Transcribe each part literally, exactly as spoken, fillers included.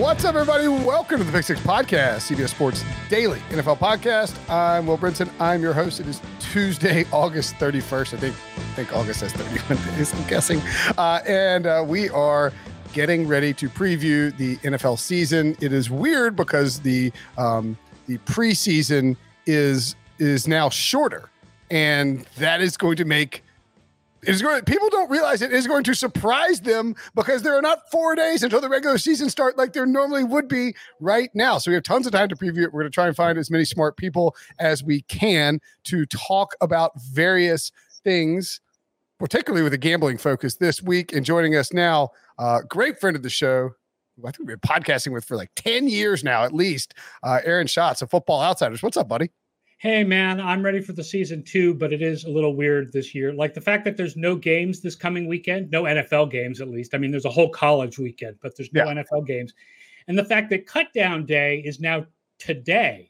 What's up, everybody? Welcome to the Pick Six Podcast, C B S Sports Daily N F L Podcast. I'm Will Brinson. I'm your host. It is Tuesday, August thirty-first. I think I think August has thirty-one days, I'm guessing. Uh, and uh, we are getting ready to preview the N F L season. It is weird because the um, the preseason is is now shorter, and that is going to make It's going. People don't realize it is going to surprise them because there are not four days until the regular season start like there normally would be right now. So we have tons of time to preview it. We're going to try and find as many smart people as we can to talk about various things, particularly with a gambling focus this week. And joining us now, a uh, great friend of the show, I think we've been podcasting with for like ten years now at least, uh, Aaron Schatz of Football Outsiders. What's up, buddy? Hey, man, I'm ready for the season two, but it is a little weird this year. Like the fact that there's no games this coming weekend, no N F L games at least. I mean, there's a whole college weekend, but there's no yeah. N F L games. And the fact that cutdown day is now today.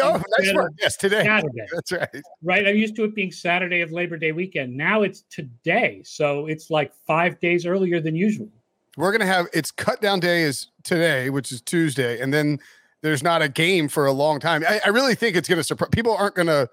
Oh, nice work. Yes, today. Saturday. That's right. Right? I'm used to it being Saturday of Labor Day weekend. Now it's today. So it's like five days earlier than usual. We're going to have – it's cutdown day is today, which is Tuesday, and then – there's not a game for a long time. I, I really think it's going to surprise people. Aren't going to,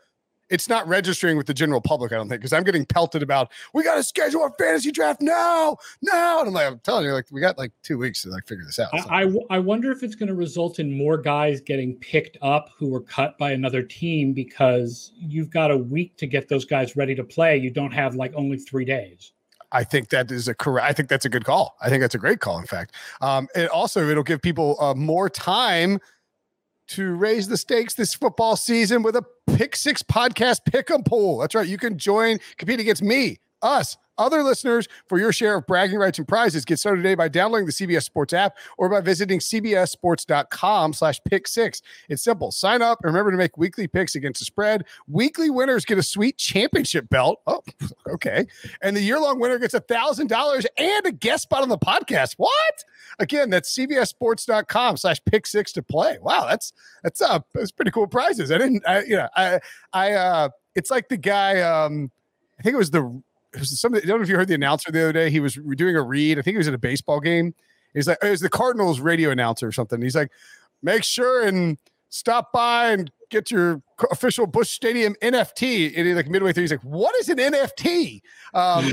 it's not registering with the general public, I don't think, because I'm getting pelted about, we got to schedule a fantasy draft now, now. And I'm like, I'm telling you, like, we got like two weeks to like figure this out. So. I, I, I wonder if it's going to result in more guys getting picked up who were cut by another team because you've got a week to get those guys ready to play. You don't have like only three days. I think that is a correct. I think that's a good call. I think that's a great call, in fact. Um, and also, it'll give people uh, more time to raise the stakes this football season with a Pick Six Podcast Pick'em Pool. That's right. You can join, compete against me, us, other listeners for your share of bragging rights and prizes. Get started today by downloading the C B S Sports app or by visiting c b s sports dot com slash pick six. It's simple. Sign up and remember to make weekly picks against the spread. Weekly winners get a sweet championship belt. Oh, okay. And the year-long winner gets one thousand dollars and a guest spot on the podcast. What? Again, that's c b s sports dot com slash pick six to play. Wow, that's that's uh, that's pretty cool prizes. I didn't, I, you know, I, I, uh, it's like the guy. Um, I think it was the. It was somebody, I don't know if you heard the announcer the other day. He was doing a read. I think he was at a baseball game. He's like, it was the Cardinals radio announcer or something. He's like, make sure and stop by and get your official Busch Stadium N F T. And he, like midway through, he's like, what is an N F T? Um,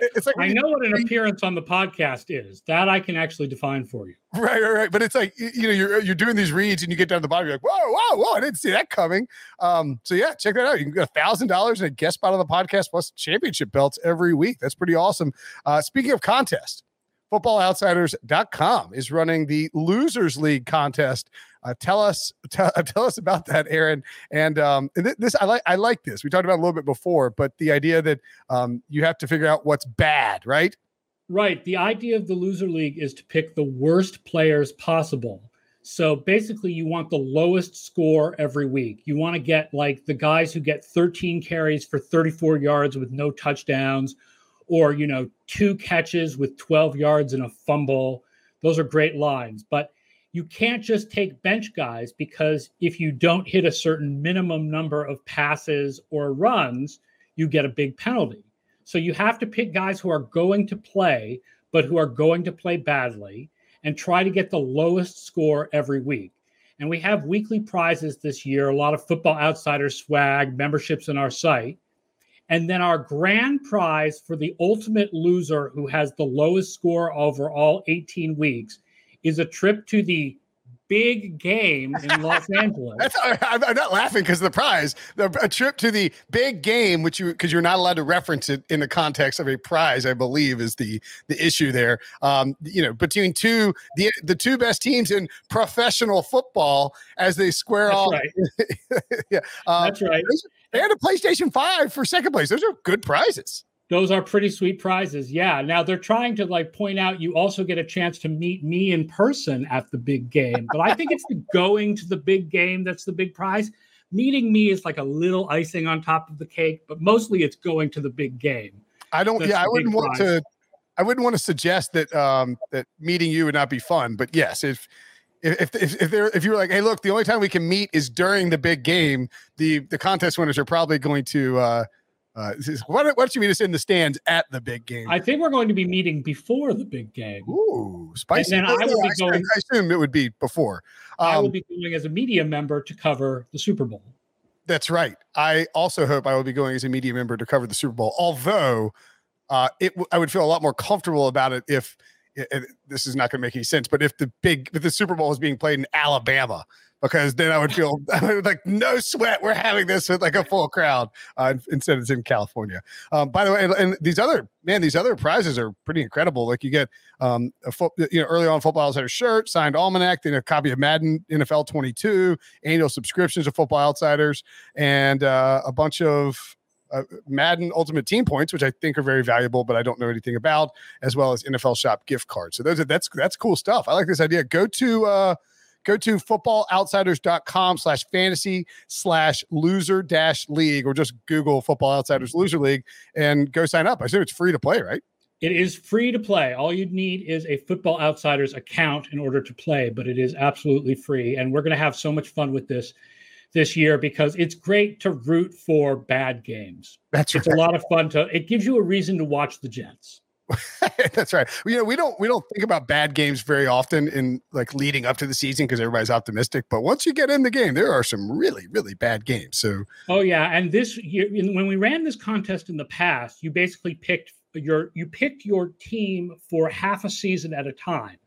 it's like I know what an appearance on the podcast is. That I can actually define for you. Right, right, right. But it's like, you know, you're you're doing these reads and you get down to the bottom, you're like, whoa, whoa, whoa, I didn't see that coming. Um, so yeah, check that out. You can get one thousand dollars and a guest spot on the podcast plus championship belts every week. That's pretty awesome. Uh, speaking of contest, football outsiders dot com is running the Losers League contest. Uh, tell us, t- tell us about that, Aaron. And um, th- this, I like, I like this. We talked about it a little bit before, but the idea that um, you have to figure out what's bad, right? Right. The idea of the Loser League is to pick the worst players possible. So basically, you want the lowest score every week. You want to get like the guys who get thirteen carries for thirty-four yards with no touchdowns, or you know, two catches with twelve yards and a fumble. Those are great lines, but you can't just take bench guys because if you don't hit a certain minimum number of passes or runs, you get a big penalty. So you have to pick guys who are going to play, but who are going to play badly and try to get the lowest score every week. And we have weekly prizes this year, a lot of Football Outsider swag, memberships on our site. And then our grand prize for the ultimate loser who has the lowest score over all eighteen weeks is a trip to the big game in Los Angeles. That's, I'm, I'm not laughing because of the prize. The, a trip to the big game, which you because you're not allowed to reference it in the context of a prize, I believe, is the the issue there. Um, you know, between two the the two best teams in professional football as they square off. That's all, right. yeah, um, that's right. Those, And a PlayStation five for second place. Those are good prizes. Those are pretty sweet prizes. Yeah. Now they're trying to like point out you also get a chance to meet me in person at the big game. But I think it's the going to the big game that's the big prize. Meeting me is like a little icing on top of the cake, but mostly it's going to the big game. I don't that's yeah, I wouldn't want prize. to I wouldn't want to suggest that um, that meeting you would not be fun, but yes, if If if if, if you were like, hey, look, the only time we can meet is during the big game, the, the contest winners are probably going to uh, uh, why don't, why don't you meet us in the stands at the big game? I think we're going to be meeting before the big game. Ooh, spicy! And then I would be going. I assume it would be before. Um, I will be going as a media member to cover the Super Bowl. That's right. I also hope I will be going as a media member to cover the Super Bowl. Although, uh, it I would feel a lot more comfortable about it if. It, it, this is not going to make any sense, but if the big, if the Super Bowl is being played in Alabama, because then I would feel I would like no sweat. We're having this with like a full crowd uh, instead. It's in California. Um, by the way, and, and these other man, these other prizes are pretty incredible. Like you get um, a fo- you know early on Football Outsiders shirt, signed almanac, then a copy of Madden N F L twenty-two, annual subscriptions to Football Outsiders, and uh, a bunch of. Uh, Madden Ultimate Team points, which I think are very valuable, but I don't know anything about, as well as N F L Shop gift cards. So those are, that's that's cool stuff. I like this idea. Go to uh, go to footballoutsiders.com slash fantasy slash loser dash league, or just Google Football Outsiders Loser League and go sign up. I assume it's free to play, right? It is free to play. All you'd need is a Football Outsiders account in order to play, but it is absolutely free. And we're going to have so much fun with this. This year, because it's great to root for bad games. That's right. It's a lot of fun to, it gives you a reason to watch the Jets. That's right. You know, we don't, we don't think about bad games very often in like leading up to the season because everybody's optimistic, but once you get in the game, there are some really, really bad games. So, oh yeah. And this year, when we ran this contest in the past, you basically picked your, you picked your team for half a season at a time.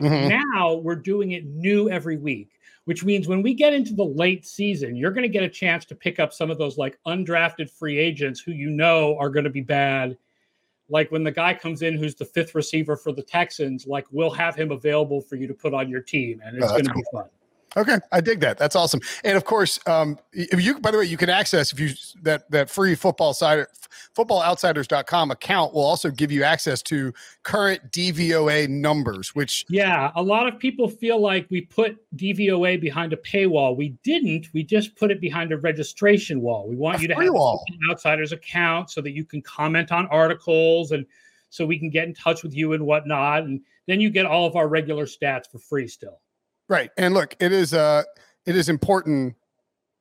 Mm-hmm. Now we're doing it new every week. Which means when we get into the late season, you're going to get a chance to pick up some of those like undrafted free agents who you know are going to be bad. Like when the guy comes in who's the fifth receiver for the Texans, like we'll have him available for you to put on your team, and it's oh, going to cool. be fun. Okay, I dig that. That's awesome. And of course, um, you. By the way, you can access if you that that free football side, football outsiders dot com account will also give you access to current D V O A numbers. Which yeah, a lot of people feel like we put D V O A behind a paywall. We didn't. We just put it behind a registration wall. We want you to have an Outsiders account so that you can comment on articles and so we can get in touch with you and whatnot. And then you get all of our regular stats for free still. Right. And look, it is uh, it is important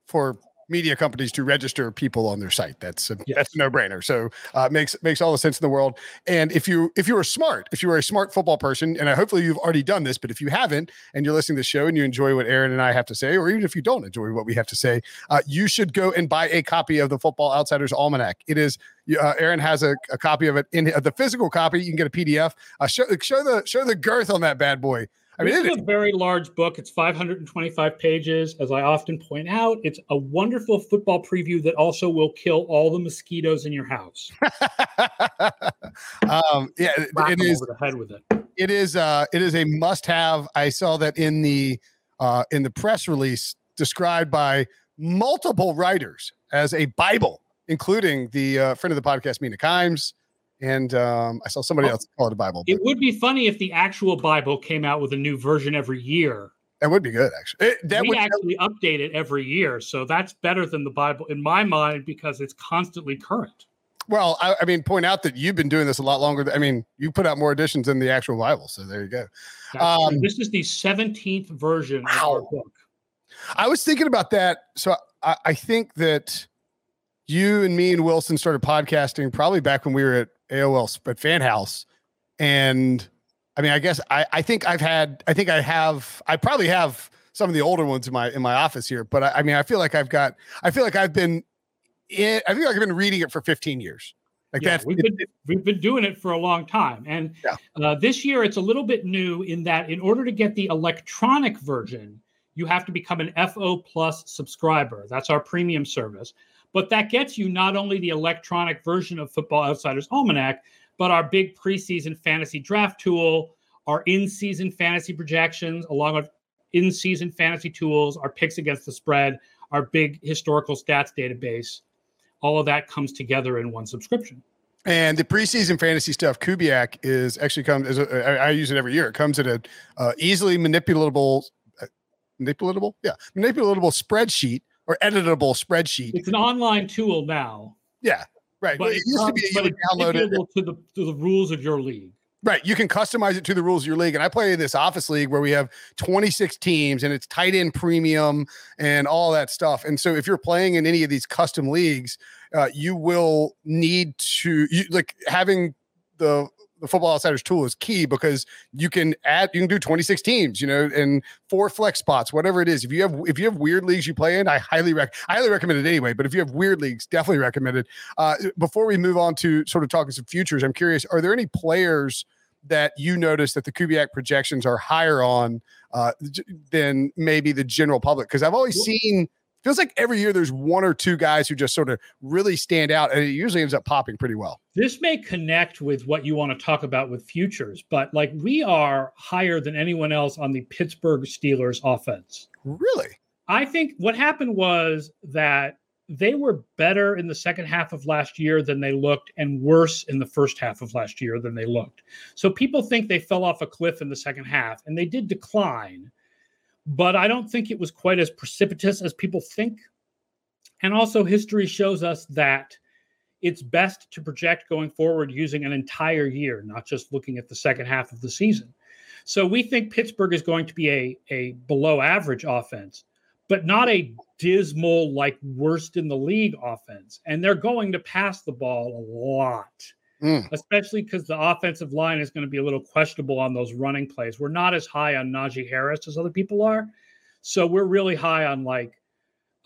for media companies to register people on their site. That's a, yes. that's a no-brainer. So uh, makes makes all the sense in the world. And if you if you are smart, if you are a smart football person, and I, hopefully you've already done this, but if you haven't and you're listening to the show and you enjoy what Aaron and I have to say, or even if you don't enjoy what we have to say, uh, you should go and buy a copy of the Football Outsiders Almanac. It is uh, Aaron has a, a copy of it in uh, the physical copy. You can get a P D F. Uh, show show the show the girth on that bad boy. I mean, it's a very large book. It's five hundred twenty-five pages. As I often point out, it's a wonderful football preview that also will kill all the mosquitoes in your house. um, yeah, it, it is. Over the head with it. It is. Uh, it is a must-have. I saw that in the uh, in the press release, described by multiple writers as a Bible, including the uh, friend of the podcast, Mina Kimes. And um, I saw somebody else call it a Bible. It would be funny if the actual Bible came out with a new version every year. That would be good, actually. It, that we would actually help. Update it every year. So that's better than the Bible in my mind because it's constantly current. Well, I, I mean, point out that you've been doing this a lot longer. Than, I mean, you put out more editions than the actual Bible. So there you go. Um, this is the seventeenth version wow. of our book. I was thinking about that. So I, I think that you and me and Wilson started podcasting probably back when we were at A O L but Fan House. And I mean, I guess I, I think I've had, I think I have, I probably have some of the older ones in my, in my office here, but I, I mean, I feel like I've got, I feel like I've been, in, I feel like I've been reading it for fifteen years. Like yeah, that's, we've been, we've been doing it for a long time. And yeah. uh, this year it's a little bit new in that in order to get the electronic version, you have to become an F O Plus subscriber. That's our premium service. But that gets you not only the electronic version of Football Outsiders Almanac, but our big preseason fantasy draft tool, our in-season fantasy projections, along with in-season fantasy tools, our picks against the spread, our big historical stats database. all of that comes together in one subscription. And the preseason fantasy stuff, Kubiak is actually comes as a, I, I use it every year. It comes in a uh, easily manipulatable, uh, manipulatable, yeah, manipulatable spreadsheet or editable spreadsheet. It's an online tool now. Yeah, right. But it used um, to be that you would download it to the to the rules of your league. Right. You can customize it to the rules of your league. And I play this office league where we have twenty-six teams and it's tight end premium and all that stuff. And so if you're playing in any of these custom leagues, uh, you will need to you, like having the, the Football Outsiders tool is key because you can add, you can do twenty-six teams, you know, and four flex spots, whatever it is. If you have, if you have weird leagues you play in, I highly rec I highly recommend it anyway, but if you have weird leagues, definitely recommend it. Uh, before we move on to sort of talking some futures, I'm curious, are there any players that you notice that the Kubiak projections are higher on uh, than maybe the general public? Because I've always seen, feels like every year there's one or two guys who just sort of really stand out, and it usually ends up popping pretty well. This may connect with what you want to talk about with futures, but like we are higher than anyone else on the Pittsburgh Steelers offense. Really? I think what happened was that they were better in the second half of last year than they looked and worse in the first half of last year than they looked. So people think they fell off a cliff in the second half, and they did decline, but I don't think it was quite as precipitous as people think. And also history shows us that it's best to project going forward using an entire year, not just looking at the second half of the season. So we think Pittsburgh is going to be a, a below average offense, but not a dismal, like worst in the league offense. And they're going to pass the ball a lot, mm. especially because the offensive line is going to be a little questionable on those running plays. We're not as high on Najee Harris as other people are. So we're really high on like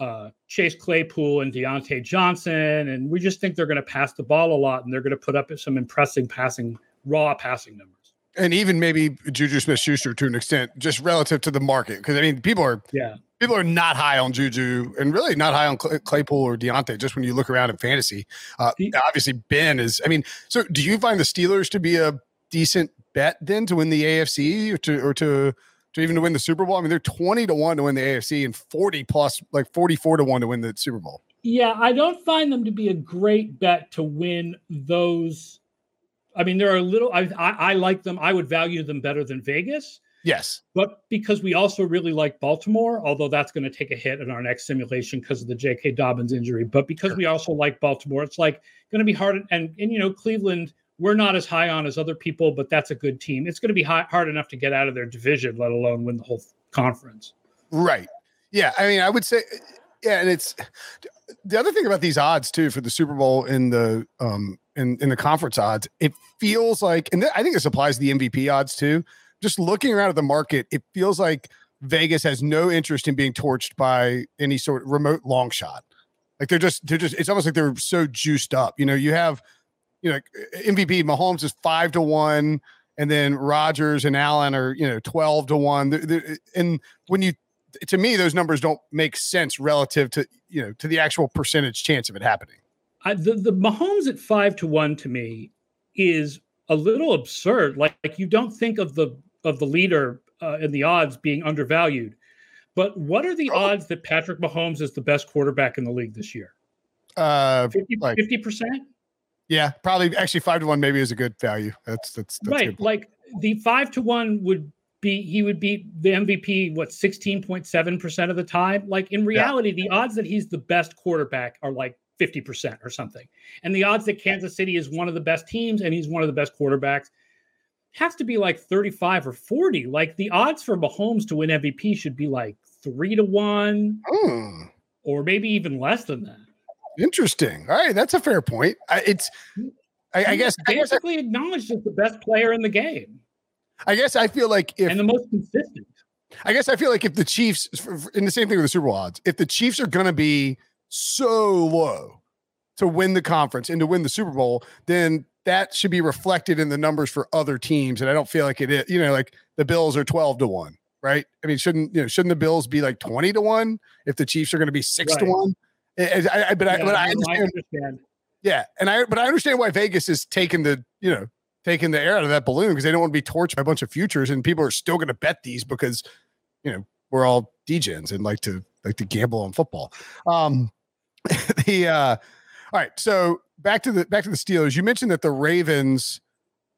uh, Chase Claypool and Diontae Johnson. And we just think they're going to pass the ball a lot and they're going to put up some impressive passing, raw passing numbers. And even maybe Juju Smith-Schuster to an extent, just relative to the market. Because, I mean, people are yeah. people are not high on Juju and really not high on Claypool or Diontae, just when you look around in fantasy. Uh, obviously, Ben is – I mean, so do you find the Steelers to be a decent bet then to win the A F C or to or to, to even to win the Super Bowl? I mean, they're twenty to one to win the A F C and forty plus – like forty-four to one to win the Super Bowl. Yeah, I don't find them to be a great bet to win those – I mean, there are a little, I, I, I like them. I would value them better than Vegas. Yes. But because we also really like Baltimore, although that's going to take a hit in our next simulation because of the J K. Dobbins injury. But because sure. we also like Baltimore, it's like going to be hard. And, and, you know, Cleveland, we're not as high on as other people, but that's a good team. It's going to be high, hard enough to get out of their division, let alone win the whole conference. Right. Yeah. I mean, I would say, yeah. And it's the other thing about these odds too, for the Super Bowl in the, um, In, in the conference odds, it feels like, and th- I think this applies to the M V P odds too, just looking around at the market, it feels like Vegas has no interest in being torched by any sort of remote long shot. Like they're just, they're just, it's almost like they're so juiced up. You know, you have, you know, M V P Mahomes is five to one, and then Rodgers and Allen are, you know, twelve to one. They're, they're, and when you, to me, those numbers don't make sense relative to, you know, to the actual percentage chance of it happening. I, the, the Mahomes at five to one to me is a little absurd. Like, like you don't think of the of the leader uh, in the odds being undervalued, but what are the oh. odds that Patrick Mahomes is the best quarterback in the league this year? Uh, fifty percent. Yeah, probably. Actually, five to one maybe is a good value. That's that's, that's right. Good. Like the five to one would be he would be the M V P. What sixteen point seven percent of the time? Like in reality, yeah. the odds that he's the best quarterback are like fifty percent or something. And the odds that Kansas City is one of the best teams and he's one of the best quarterbacks has to be like thirty-five or forty. Like the odds for Mahomes to win M V P should be like three to one mm. or maybe even less than that. Interesting. All right. That's a fair point. I, it's, I, I guess basically I guess I, acknowledged as the best player in the game. I guess I feel like if and the most consistent, I guess I feel like if the Chiefs in the same thing with the Super Bowl odds, if the Chiefs are going to be so low to win the conference and to win the Super Bowl, then that should be reflected in the numbers for other teams. And I don't feel like it is, you know, like the Bills are twelve to one, right? I mean, shouldn't, you know, shouldn't the Bills be like twenty to one if the Chiefs are going to be six right. to one? I, I, but yeah, I, but I, I understand, understand. Yeah. And I, but I understand why Vegas is taking the, you know, taking the air out of that balloon because they don't want to be torched by a bunch of futures and people are still going to bet these because, you know, we're all D-gens and like to, like to gamble on football. Um, the uh All right. So back to the back to the Steelers. You mentioned that the Ravens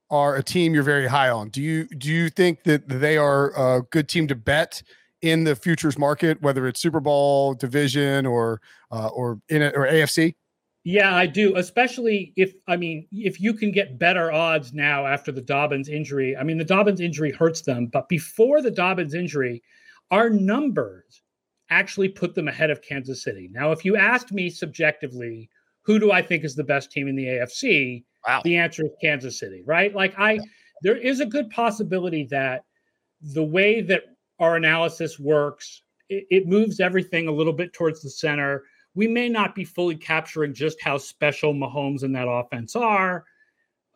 are a team you're very high on. Do you do you think that they are a good team to bet in the futures market, whether it's Super Bowl, division, or uh, or in a, or A F C? Yeah, I do. Especially if, I mean, if you can get better odds now after the Dobbins injury. I mean, the Dobbins injury hurts them, but before the Dobbins injury, our numbers actually put them ahead of Kansas City. Now, if you asked me subjectively, who do I think is the best team in the A F C? Wow. The answer is Kansas City, right? Like I, there is a good possibility that the way that our analysis works, it, it moves everything a little bit towards the center. We may not be fully capturing just how special Mahomes and that offense are.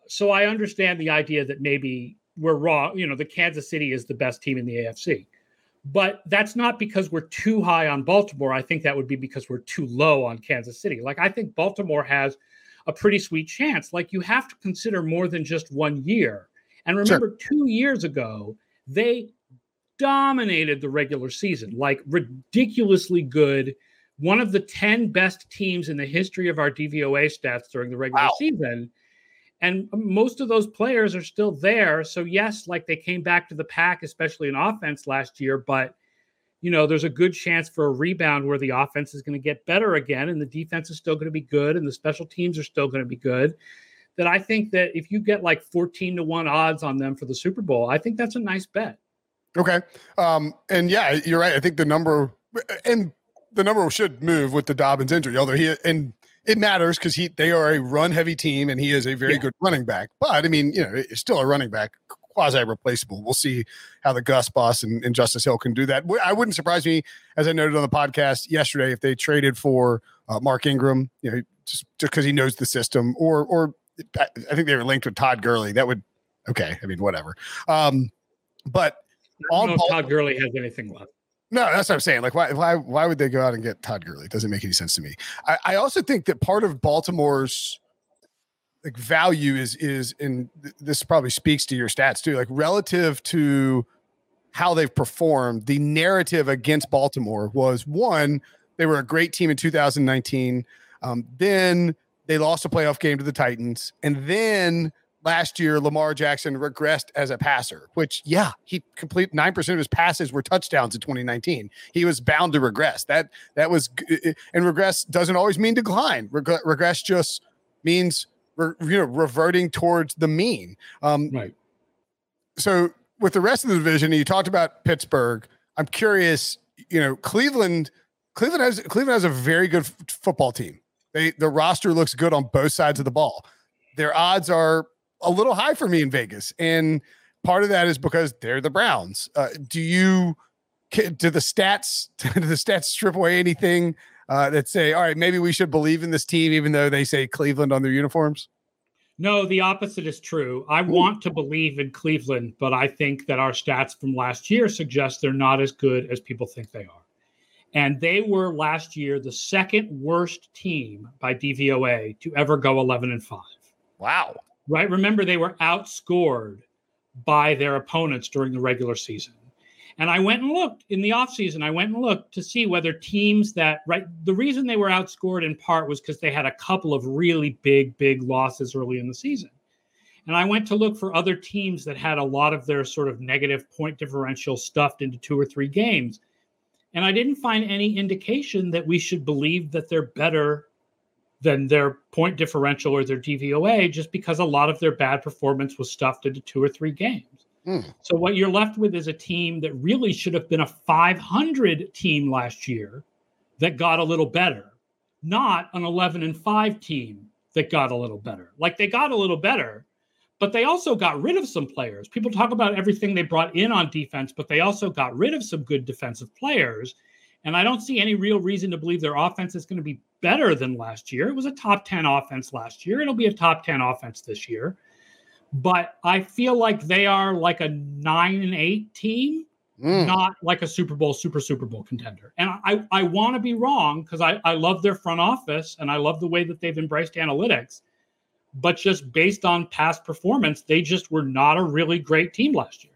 So I understand the idea that maybe we're wrong. You know, the Kansas City is the best team in the A F C. But that's not because we're too high on Baltimore. I think that would be because we're too low on Kansas City. Like, I think Baltimore has a pretty sweet chance. Like, you have to consider more than just one year. And remember, sure. two years ago, they dominated the regular season, like ridiculously good. One of the ten best teams in the history of our D V O A stats during the regular wow. season. And most of those players are still there. So yes, like they came back to the pack, especially in offense last year, but you know, there's a good chance for a rebound where the offense is going to get better again. And the defense is still going to be good. And the special teams are still going to be good. That I think that if you get like fourteen to one odds on them for the Super Bowl, I think that's a nice bet. Okay. Um, and yeah, you're right. I think the number and the number should move with the Dobbins injury, although he, and it matters because he they are a run-heavy team, and he is a very yeah. good running back. But, I mean, you know, it's still a running back, quasi-replaceable. We'll see how the Gus Boss and, and Justice Hill can do that. I wouldn't surprise me, as I noted on the podcast yesterday, if they traded for uh, Mark Ingram, you know, just because he knows the system, or or I think they were linked with Todd Gurley. That would – okay, I mean, whatever. Um, but I don't know if Todd Gurley has anything left. No, that's what I'm saying. Like, why, why, why would they go out and get Todd Gurley? It doesn't make any sense to me. I, I also think that part of Baltimore's like value is is in this probably speaks to your stats too. Like relative to how they've performed, the narrative against Baltimore was one, they were a great team in two thousand nineteen. Um, then they lost a playoff game to the Titans, and then last year, Lamar Jackson regressed as a passer, which, yeah, he complete nine percent of his passes were touchdowns in twenty nineteen. He was bound to regress. That that was – and regress doesn't always mean decline. Reg- regress just means, re- you know, reverting towards the mean. Um, right. So with the rest of the division, you talked about Pittsburgh. I'm curious, you know, Cleveland Cleveland has Cleveland has a very good f- football team. They The roster looks good on both sides of the ball. Their odds are – a little high for me in Vegas. And part of that is because they're the Browns. Uh, do you, do the stats, do the stats strip away anything uh, that say, all right, maybe we should believe in this team, even though they say Cleveland on their uniforms? No, the opposite is true. I Ooh. want to believe in Cleveland, but I think that our stats from last year suggest they're not as good as people think they are. And they were last year the second worst team by D V O A to ever go eleven and five. Wow. Right. Remember, they were outscored by their opponents during the regular season. And I went and looked in the offseason. I went and looked to see whether teams that right. The reason they were outscored in part was because they had a couple of really big, big losses early in the season. And I went to look for other teams that had a lot of their sort of negative point differential stuffed into two or three games. And I didn't find any indication that we should believe that they're better than their point differential or their D V O A, just because a lot of their bad performance was stuffed into two or three games. Mm. So what you're left with is a team that really should have been a five hundred team last year that got a little better, not an eleven and five team that got a little better. Like they got a little better, but they also got rid of some players. People talk about everything they brought in on defense, but they also got rid of some good defensive players. And I don't see any real reason to believe their offense is going to be better than last year. It was a top ten offense last year. It'll be a top ten offense this year. But I feel like they are like a nine and eight team, mm. not like a Super Bowl, super, Super Bowl contender. And I, I want to be wrong because I, I love their front office and I love the way that they've embraced analytics. But just based on past performance, they just were not a really great team last year.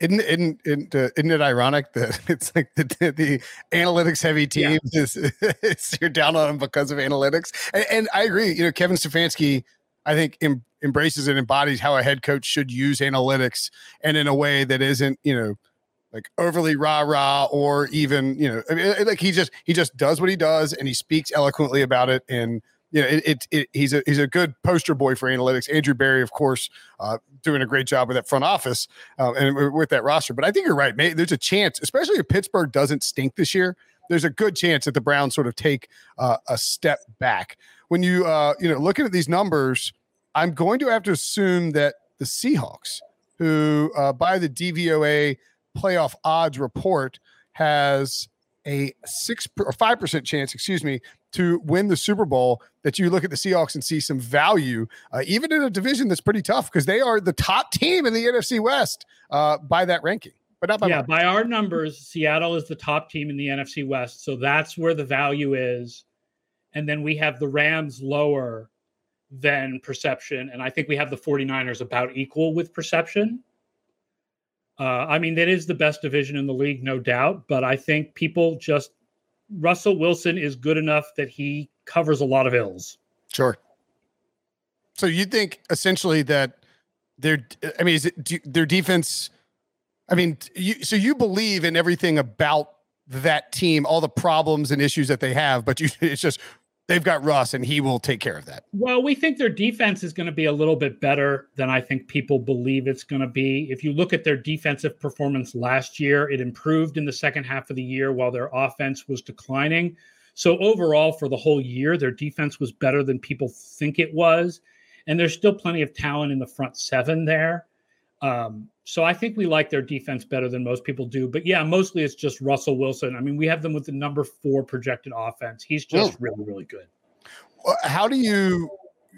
Isn't isn't isn't, uh, isn't it ironic that it's like the the, the analytics heavy teams yeah. is, is you're down on them because of analytics? And, and I agree. You know, Kevin Stefanski, I think, em, embraces and embodies how a head coach should use analytics, and in a way that isn't, you know, like overly rah rah or even, you know, I mean, like he just he just does what he does, and he speaks eloquently about it. And you know, it, it, it he's a he's a good poster boy for analytics. Andrew Berry, of course, uh, doing a great job with that front office uh, and with that roster. But I think you're right, mate. There's a chance, especially if Pittsburgh doesn't stink this year, there's a good chance that the Browns sort of take uh, a step back. When you uh, you know, looking at these numbers, I'm going to have to assume that the Seahawks, who uh, by the D V O A playoff odds report has a six or five percent chance, excuse me, to win the Super Bowl, that you look at the Seahawks and see some value, uh, even in a division that's pretty tough, because they are the top team in the N F C West uh, by that ranking. But not by yeah, by our numbers, Seattle is the top team in the N F C West, so that's where the value is. And then we have the Rams lower than perception, and I think we have the 49ers about equal with perception. Uh, I mean, that is the best division in the league, no doubt, but I think people just Russell Wilson is good enough that he covers a lot of ills. Sure. So you think essentially that their, I mean, is it do, their defense? I mean, you, so you believe in everything about that team, all the problems and issues that they have, but you, it's just, they've got Russ and he will take care of that. Well, we think their defense is going to be a little bit better than I think people believe it's going to be. If you look at their defensive performance last year, it improved in the second half of the year while their offense was declining. So overall for the whole year, their defense was better than people think it was. And there's still plenty of talent in the front seven there. Um, so I think we like their defense better than most people do, but yeah, mostly it's just Russell Wilson. I mean, we have them with the number four projected offense. He's just mm. really, really good. How do you,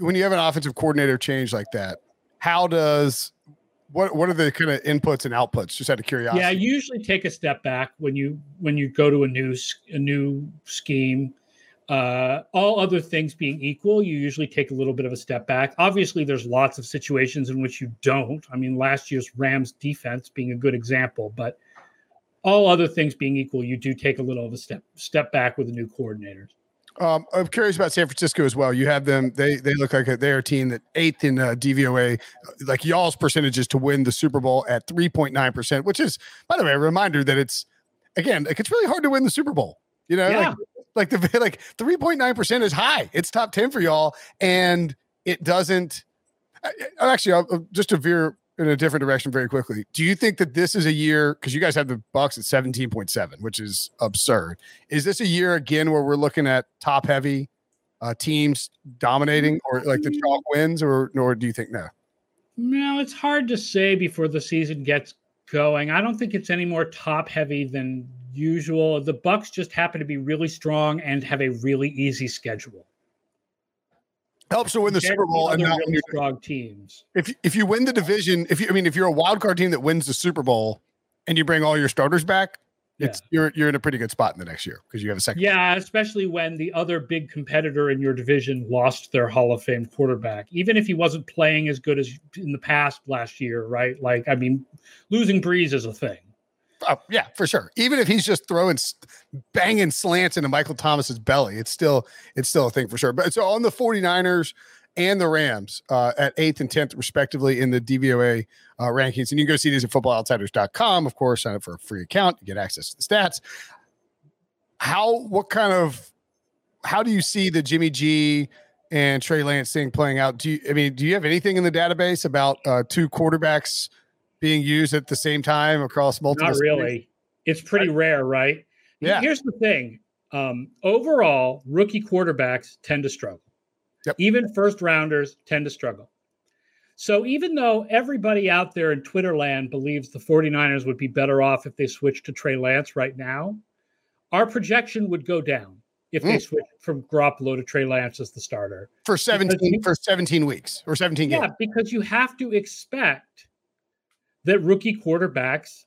when you have an offensive coordinator change like that, how does, what, what are the kind of inputs and outputs, just out of curiosity? Yeah, I usually take a step back when you, when you go to a new, a new scheme. Uh, all other things being equal, you usually take a little bit of a step back. Obviously, there's lots of situations in which you don't. I mean, last year's Rams defense being a good example, but all other things being equal, you do take a little of a step step back with the new coordinators. Um, I'm curious about San Francisco as well. You have them; they they look like a, they're a team that eighth in uh, D V O A, like y'all's percentages to win the Super Bowl at three point nine percent, which is, by the way, a reminder that it's again, like it's really hard to win the Super Bowl. You know. Yeah. Like, Like the like three point nine percent is high. It's top ten for y'all, and it doesn't. Actually, I'll, just to veer in a different direction very quickly. Do you think that this is a year, because you guys have the Bucs at seventeen point seven, which is absurd? Is this a year again where we're looking at top heavy uh, teams dominating, or like the chalk wins, or or do you think no? No, it's hard to say before the season gets going. I don't think it's any more top heavy than usual. The Bucs just happen to be really strong and have a really easy schedule. Helps to win the They're Super Bowl and not really win. Strong teams. If if you win the division, if you I mean if you're a wild card team that wins the Super Bowl and you bring all your starters back, yeah. it's you're you're in a pretty good spot in the next year because you have a second. Yeah, team. Especially when the other big competitor in your division lost their Hall of Fame quarterback, even if he wasn't playing as good as in the past last year, right? Like I mean, losing Breeze is a thing. Oh, yeah, for sure. Even if he's just throwing, banging slants into Michael Thomas's belly, it's still it's still a thing for sure. But so on the 49ers and the Rams uh, at eighth and tenth, respectively, in the D V O A uh, rankings. And you can go see these at football outsiders dot com. Of course, sign up for a free account. You get access to the stats. How, what kind of, how do you see the Jimmy G and Trey Lance thing playing out? Do you, I mean, do you have anything in the database about uh, two quarterbacks being used at the same time across multiple Not really. Series? It's pretty right. rare, right? Yeah. Here's the thing. Um, overall, rookie quarterbacks tend to struggle. Yep. Even first-rounders tend to struggle. So even though everybody out there in Twitter land believes the 49ers would be better off if they switched to Trey Lance right now, our projection would go down if mm. they switched from Garoppolo to Trey Lance as the starter. For seventeen, for seventeen weeks or seventeen yeah, games. Yeah, because you have to expect that rookie quarterbacks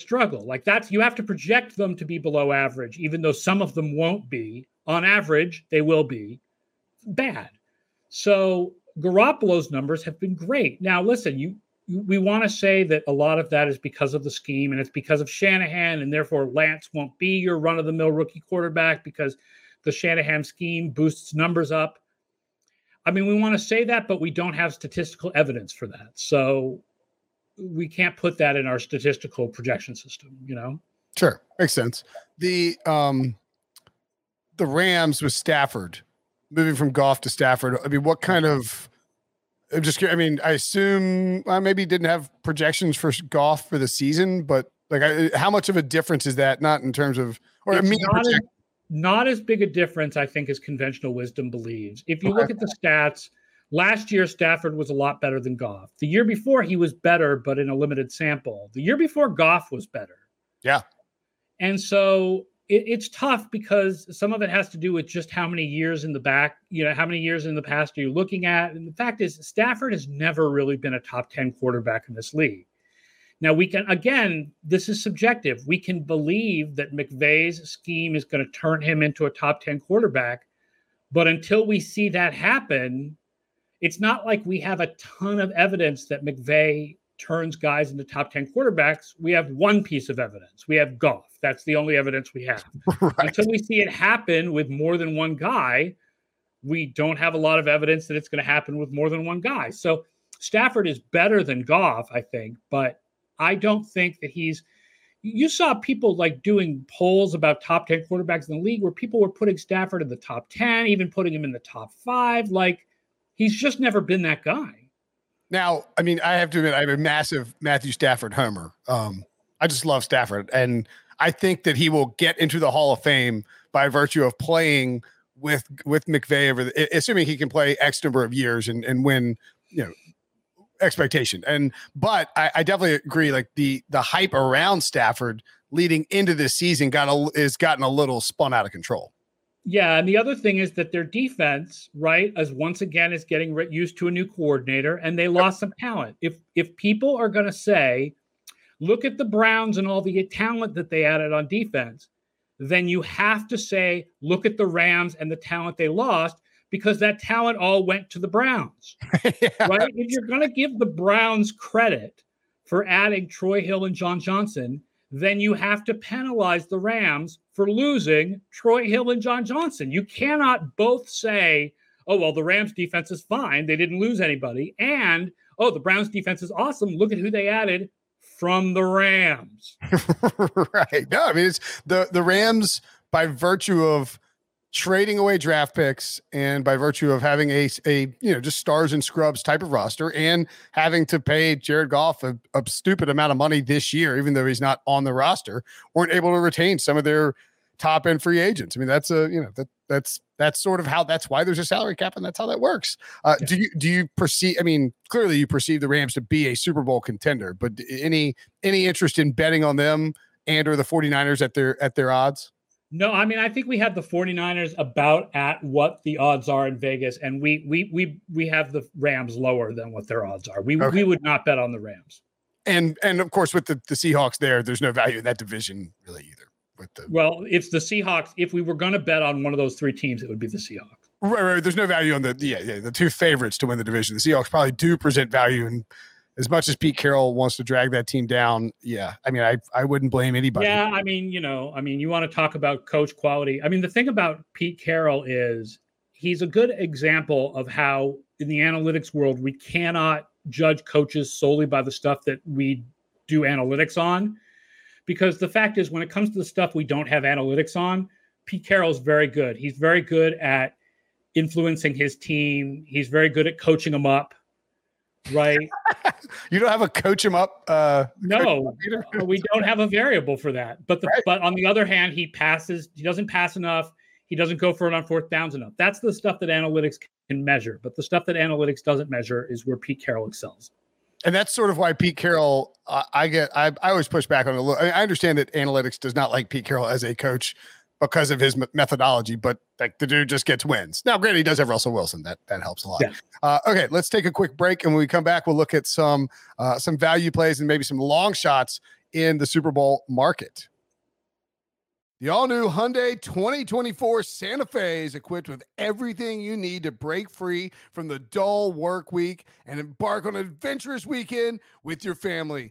struggle. Like that's, you have to project them to be below average, even though some of them won't be. On average, they will be bad. So Garoppolo's numbers have been great. Now, listen, you we want to say that a lot of that is because of the scheme and it's because of Shanahan, and therefore Lance won't be your run-of-the-mill rookie quarterback because the Shanahan scheme boosts numbers up. I mean, we want to say that, but we don't have statistical evidence for that. So we can't put that in our statistical projection system, you know? Sure. Makes sense. The, um, the Rams with Stafford, moving from Goff to Stafford. I mean, what kind of, I'm just I mean, I assume I maybe didn't have projections for Goff for the season, but like, I, how much of a difference is that? Not in terms of, or it's not, a, not as big a difference, I think, as conventional wisdom believes. If you okay. look at the stats, last year Stafford was a lot better than Goff. The year before he was better, but in a limited sample. The year before Goff was better. Yeah, and so it, it's tough because some of it has to do with just how many years in the back, you know, how many years in the past are you looking at? And the fact is, Stafford has never really been a top ten quarterback in this league. Now we can, again, this is subjective. We can believe that McVay's scheme is going to turn him into a top ten quarterback, but until we see that happen, it's not like we have a ton of evidence that McVay turns guys into top ten quarterbacks. We have one piece of evidence. We have Goff. That's the only evidence we have. Right. Until we see it happen with more than one guy, we don't have a lot of evidence that it's going to happen with more than one guy. So Stafford is better than Goff, I think, but I don't think that he's, you saw people like doing polls about top ten quarterbacks in the league where people were putting Stafford in the top ten, even putting him in the top five. Like, he's just never been that guy. Now, I mean, I have to admit, I'm a massive Matthew Stafford homer. Um, I just love Stafford. And I think that he will get into the Hall of Fame by virtue of playing with with McVay, over the, assuming he can play X number of years and, and win, you know, expectation. And but I, I definitely agree, like the the hype around Stafford leading into this season got a, has gotten a little spun out of control. Yeah, and the other thing is that their defense, right, as once again is getting used to a new coordinator, and they lost some talent. If if people are going to say, look at the Browns and all the talent that they added on defense, then you have to say, look at the Rams and the talent they lost, because that talent all went to the Browns, yeah. right? If you're going to give the Browns credit for adding Troy Hill and John Johnson, then you have to penalize the Rams for losing Troy Hill and John Johnson. You cannot both say, oh, well, the Rams defense is fine, they didn't lose anybody, and, oh, the Browns defense is awesome, look at who they added from the Rams. Right. No, I mean, it's the, the Rams, by virtue of trading away draft picks and by virtue of having a, a, you know, just stars and scrubs type of roster and having to pay Jared Goff a, a stupid amount of money this year, even though he's not on the roster, weren't able to retain some of their top end free agents. I mean, that's a, you know, that that's, that's sort of how, that's why there's a salary cap and that's how that works. Uh, yeah. Do you, do you perceive, I mean, clearly you perceive the Rams to be a Super Bowl contender, but any, any interest in betting on them and, or the 49ers at their, at their odds? No, I mean, I think we have the 49ers about at what the odds are in Vegas, and we we we we have the Rams lower than what their odds are. We okay. we would not bet on the Rams. And and of course, with the, the Seahawks there, there's no value in that division really either. With the well, it's the Seahawks. If we were going to bet on one of those three teams, it would be the Seahawks. Right, right. There's no value on the yeah, yeah the two favorites to win the division. The Seahawks probably do present value, and as much as Pete Carroll wants to drag that team down, yeah, I mean, I, I wouldn't blame anybody. Yeah, I mean, you know, I mean, you want to talk about coach quality. I mean, the thing about Pete Carroll is he's a good example of how in the analytics world, we cannot judge coaches solely by the stuff that we do analytics on, because the fact is when it comes to the stuff we don't have analytics on, Pete Carroll's very good. He's very good at influencing his team. He's very good at coaching them up. Right. You don't have a coach him up. Uh, no, we don't have a variable for that. But the, right. but on the other hand, he passes. He doesn't pass enough. He doesn't go for it on fourth downs enough. That's the stuff that analytics can measure. But the stuff that analytics doesn't measure is where Pete Carroll excels. And that's sort of why Pete Carroll, uh, I get, I, I always push back on it a little. I mean, I understand that analytics does not like Pete Carroll as a coach because of his methodology, but like the dude just gets wins. Now, granted, he does have Russell Wilson. That that helps a lot. Yeah. Uh, okay, let's take a quick break, and when we come back, we'll look at some uh, some value plays and maybe some long shots in the Super Bowl market. The all-new Hyundai twenty twenty-four Santa Fe is equipped with everything you need to break free from the dull work week and embark on an adventurous weekend with your family.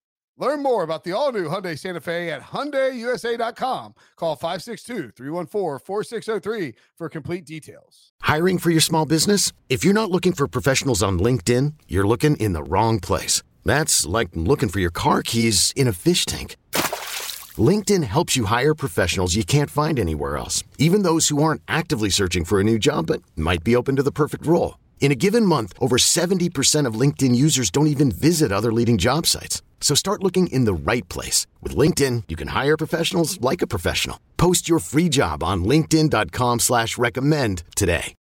Learn more about the all-new Hyundai Santa Fe at Hyundai U S A dot com. Call five six two, three one four, four six zero three for complete details. Hiring for your small business? If you're not looking for professionals on LinkedIn, you're looking in the wrong place. That's like looking for your car keys in a fish tank. LinkedIn helps you hire professionals you can't find anywhere else, even those who aren't actively searching for a new job but might be open to the perfect role. In a given month, over seventy percent of LinkedIn users don't even visit other leading job sites. So start looking in the right place. With LinkedIn, you can hire professionals like a professional. Post your free job on linkedin dot com slash recommend today.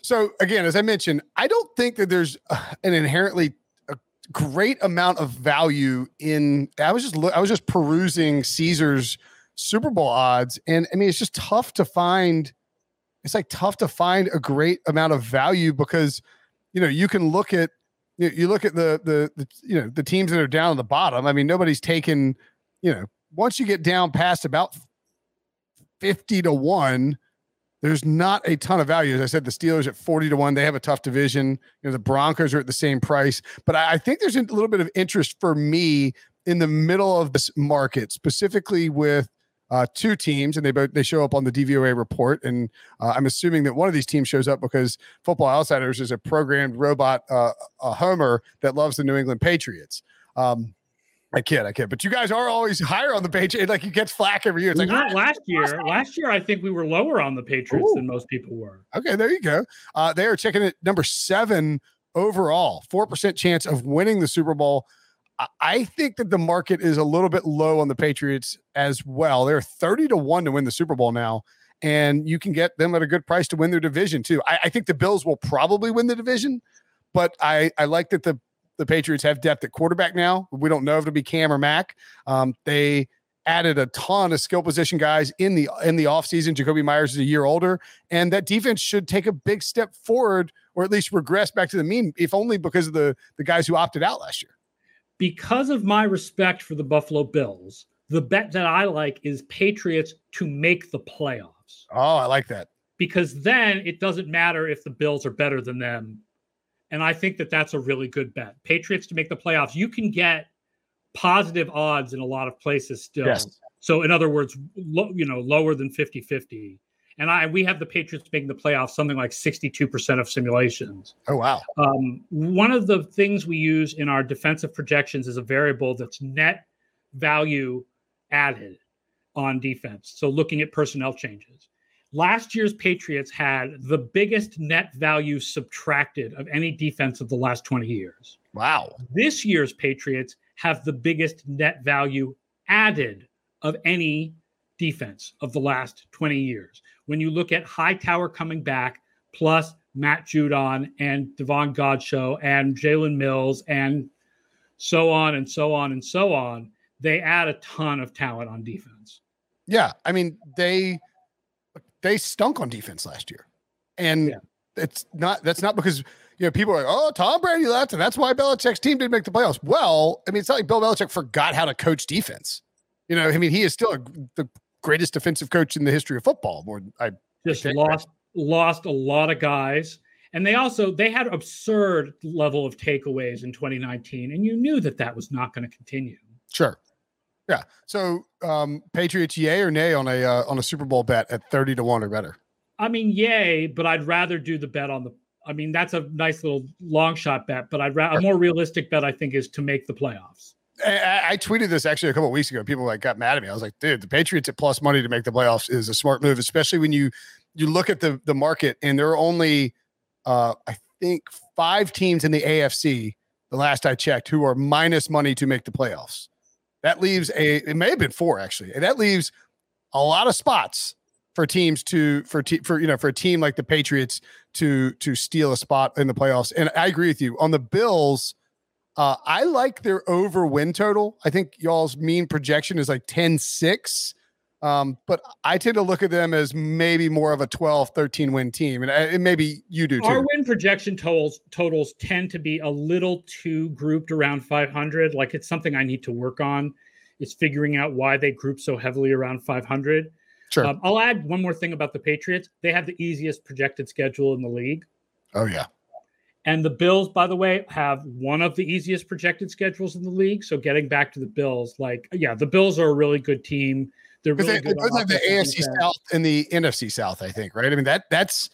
So again, as I mentioned, I don't think that there's an inherently a great amount of value in, I was just, I was just perusing Caesar's Super Bowl odds. And I mean, it's just tough to find. It's like tough to find a great amount of value because, you know, you can look at, You look at the, the the you know the teams that are down at the bottom. I mean, nobody's taken, you know, once you get down past about fifty to one, there's not a ton of value. As I said, the Steelers at forty to one, they have a tough division. You know, the Broncos are at the same price. But I, I think there's a little bit of interest for me in the middle of this market, specifically with uh, two teams, and they both they show up on the D V O A report. And uh, I'm assuming that one of these teams shows up because Football Outsiders is a programmed robot, uh, a homer that loves the New England Patriots. Um, I kid, I kid, but you guys are always higher on the Patriots. Like you get flack every year. It's like not ah, last year. Last year, I think we were lower on the Patriots Ooh. than most people were. Okay, there you go. Uh, they are checking at number seven overall, four percent chance of winning the Super Bowl. I think that the market is a little bit low on the Patriots as well. They're thirty to one to win the Super Bowl now, and you can get them at a good price to win their division too. I, I think the Bills will probably win the division, but I, I like that the, the Patriots have depth at quarterback now. We don't know if it'll be Cam or Mac. Um, they added a ton of skill position guys in the in the offseason. Jacoby Myers is a year older, and that defense should take a big step forward or at least regress back to the mean, if only because of the the guys who opted out last year. Because of my respect for the Buffalo Bills, the bet that I like is Patriots to make the playoffs. Oh, I like that. Because then it doesn't matter if the Bills are better than them. And I think that that's a really good bet. Patriots to make the playoffs. You can get positive odds in a lot of places still. Yes. So in other words, lo- you know, lower than fifty-fifty. And I we have the Patriots making the playoffs, something like sixty-two percent of simulations. Oh, wow. Um, one of the things we use in our defensive projections is a variable that's net value added on defense. So looking at personnel changes. Last year's Patriots had the biggest net value subtracted of any defense of the last twenty years. Wow. This year's Patriots have the biggest net value added of any defense of the last twenty years. When you look at Hightower coming back, plus Matt Judon and Devon Godchaux and Jalen Mills and so on and so on and so on, they add a ton of talent on defense. Yeah, I mean, they they stunk on defense last year. And yeah. it's not that's not because you know people are like, oh, Tom Brady left, and that's why Belichick's team didn't make the playoffs. Well, I mean, it's not like Bill Belichick forgot how to coach defense. You know, I mean, he is still a, the greatest defensive coach in the history of football. More, I just I lost that. lost a lot of guys, and they also they had absurd level of takeaways in twenty nineteen, and you knew that that was not going to continue. Sure, yeah. So, um, Patriots, yay or nay on a uh, on a Super Bowl bet at thirty to one or better? I mean, yay, but I'd rather do the bet on the. I mean, that's a nice little long shot bet, but I'd rather sure. a more realistic bet I think is to make the playoffs. I, I tweeted this actually a couple of weeks ago. People like got mad at me. I was like, dude, the Patriots at plus money to make the playoffs is a smart move, especially when you you look at the the market and there are only uh, I think five teams in the A F C. The last I checked, who are minus money to make the playoffs. That leaves a. It may have been four actually. And that leaves a lot of spots for teams to for te- for you know for a team like the Patriots to to steal a spot in the playoffs. And I agree with you on the Bills. Uh, I like their over win total. I think y'all's mean projection is like ten six. Um, but I tend to look at them as maybe more of a twelve, thirteen win team. And, I, and maybe you do too. Our win projection totals totals tend to be a little too grouped around five hundred. Like it's something I need to work on is figuring out why they group so heavily around five hundred. Sure. Um, I'll add one more thing about the Patriots. They have the easiest projected schedule in the league. Oh yeah. And the Bills, by the way, have one of the easiest projected schedules in the league. So getting back to the Bills, like, yeah, the Bills are a really good team. They're really they, good. They're like the A F C South and the N F C South, I think, right? I mean, that that's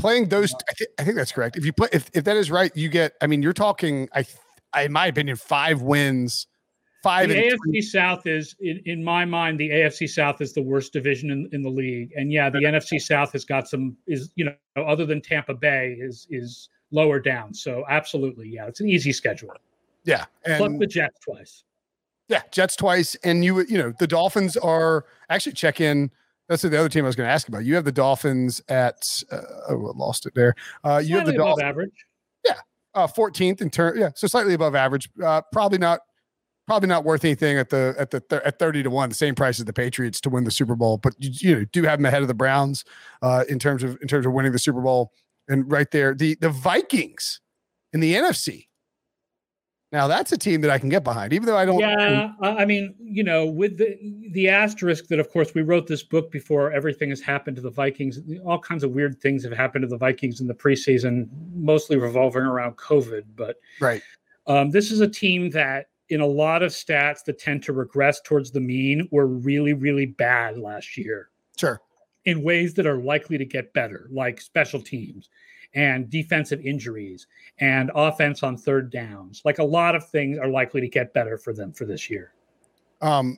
playing those. I, th- I think that's correct. If you play, if, if that is right, you get, I mean, you're talking, I, I in my opinion, five wins, five. The and A F C three. South is, in, in my mind, the A F C South is the worst division in, in the league. And yeah, the N F C South has got some, is, you know, other than Tampa Bay is, is lower down. So absolutely. Yeah. It's an easy schedule. Yeah. And plus the Jets twice. Yeah. Jets twice. And you, you know, the Dolphins are actually check in. That's the other team I was going to ask about. You have the Dolphins at, uh, oh, I lost it there. Uh, you slightly have the Dolphins. Above average. Yeah. Uh, fourteenth in turn. Yeah. So slightly above average, uh, probably not, probably not worth anything at the, at the, th- at thirty to one, the same price as the Patriots to win the Super Bowl, but you, you know, do have them ahead of the Browns, uh, in terms of, in terms of winning the Super Bowl. And right there, the, the Vikings in the N F C. Now that's a team that I can get behind, even though I don't. Yeah, I mean, you know, with the the asterisk that, of course, we wrote this book before everything has happened to the Vikings. All kinds of weird things have happened to the Vikings in the preseason, mostly revolving around COVID. But right, um, this is a team that, in a lot of stats, that tend to regress towards the mean, were really, really bad last year. Sure, in ways that are likely to get better, like special teams and defensive injuries and offense on third downs. Like a lot of things are likely to get better for them for this year. Um,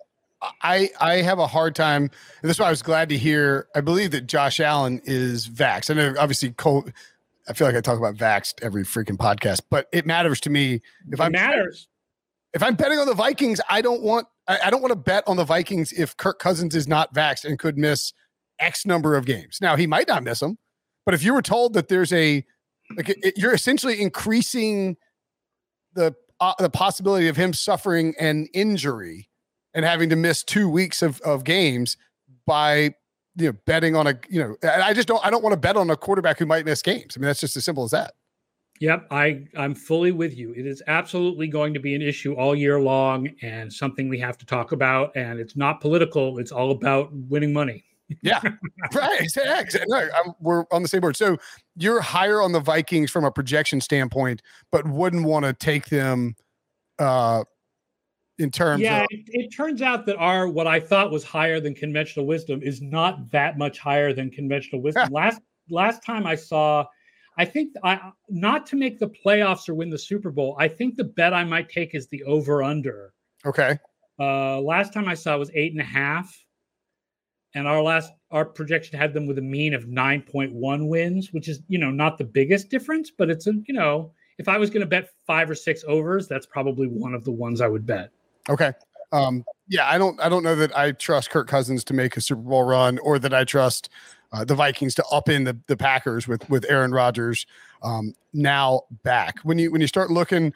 I, I have a hard time. And that's why I was glad to hear. I believe that Josh Allen is vaxxed. I know obviously Cole, I feel like I talk about vaxxed every freaking podcast, but it matters to me. If I'm, matters. If I'm betting on the Vikings, I don't want, I, I don't want to bet on the Vikings if Kirk Cousins is not vaxxed and could miss X number of games. Now he might not miss them. But if you were told that there's a, like, it, you're essentially increasing the uh, the possibility of him suffering an injury and having to miss two weeks of, of games by, you know, betting on a, you know, I just don't, I don't want to bet on a quarterback who might miss games. I mean, that's just as simple as that. Yep. I, I'm fully with you. It is absolutely going to be an issue all year long and something we have to talk about. And it's not political. It's all about winning money. Yeah, right. Yeah, exactly. I'm, we're on the same board. So you're higher on the Vikings from a projection standpoint, but wouldn't want to take them uh, in terms. Yeah, of- it, it turns out that our what I thought was higher than conventional wisdom is not that much higher than conventional wisdom. Yeah. Last last time I saw, I think I not to make the playoffs or win the Super Bowl. I think the bet I might take is the over under. Okay. Uh, last time I saw it was eight and a half. And our last, our projection had them with a mean of nine point one wins, which is, you know, not the biggest difference, but it's, a, you know, if I was going to bet five or six overs, that's probably one of the ones I would bet. Okay. Um, yeah. I don't, I don't know that I trust Kirk Cousins to make a Super Bowl run or that I trust uh, the Vikings to up in the, the Packers with, with Aaron Rodgers um, now back. When you, when you start looking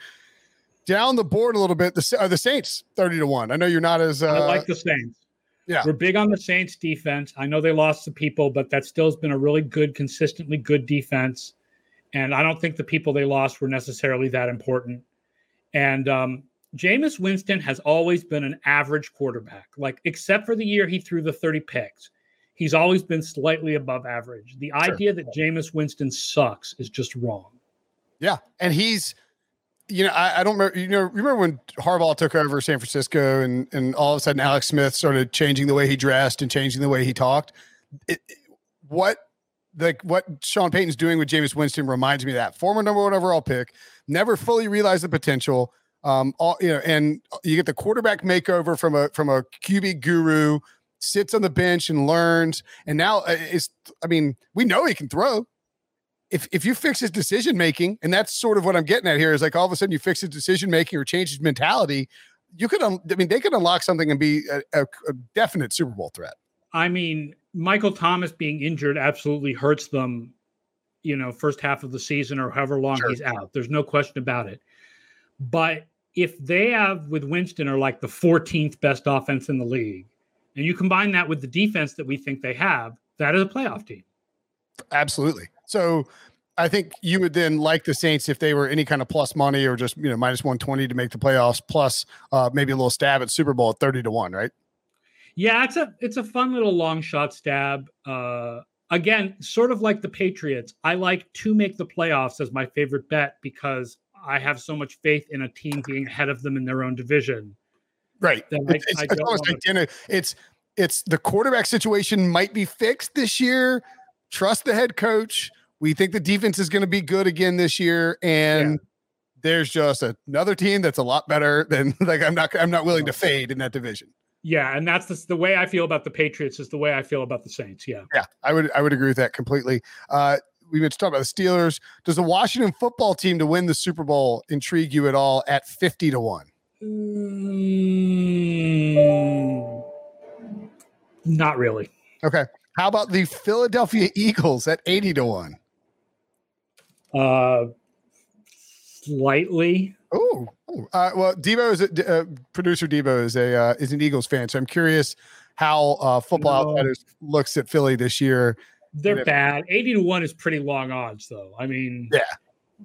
down the board a little bit, the, uh, the Saints thirty to one. I know you're not as, uh, I like the Saints. Yeah, we're big on the Saints defense. I know they lost some people, but that still has been a really good, consistently good defense. And I don't think the people they lost were necessarily that important. And um, Jameis Winston has always been an average quarterback, like except for the year he threw the thirty picks. He's always been slightly above average. The sure. idea that Jameis Winston sucks is just wrong. Yeah, and he's... You know, I, I don't remember, you know, remember when Harbaugh took over San Francisco and, and all of a sudden Alex Smith started changing the way he dressed and changing the way he talked. It, it, what like what Sean Payton's doing with Jameis Winston reminds me of that. Former number one overall pick, never fully realized the potential. Um, all, you know, and you get the quarterback makeover from a from a Q B guru, sits on the bench and learns. And now is, I mean, we know he can throw. If if you fix his decision making, and that's sort of what I'm getting at here, is like all of a sudden you fix his decision making or change his mentality, you could, um, I mean, they could unlock something and be a, a, a definite Super Bowl threat. I mean, Michael Thomas being injured absolutely hurts them, you know, first half of the season or however long sure. he's out. There's no question about it. But if they have with Winston are like the fourteenth best offense in the league, and you combine that with the defense that we think they have, that is a playoff team. Absolutely. So I think you would then like the Saints if they were any kind of plus money or just, you know, minus one twenty to make the playoffs, plus uh, maybe a little stab at Super Bowl at thirty to one, right? Yeah, it's a it's a fun little long shot stab. Uh, again, sort of like the Patriots. I like to make the playoffs as my favorite bet because I have so much faith in a team being ahead of them in their own division. Right. That I, it's, I don't it's, almost identical. it's it's the quarterback situation might be fixed this year. Trust the head coach. We think the defense is going to be good again this year, and yeah. there's just another team that's a lot better than like I'm not I'm not willing to fade in that division. Yeah, and that's the, the way I feel about the Patriots is the way I feel about the Saints. Yeah, yeah, I would I would agree with that completely. Uh, we've been talking about the Steelers. Does the Washington football team to win the Super Bowl intrigue you at all at fifty to one? Mm, not really. Okay. How about the Philadelphia Eagles at eighty to one? Uh, slightly. Oh, uh, well, Debo is a, uh, producer Debo is a uh, is an Eagles fan, so I'm curious how uh, Football no. Outsiders looks at Philly this year. They're if, bad. eighty to one is pretty long odds, though. I mean, yeah.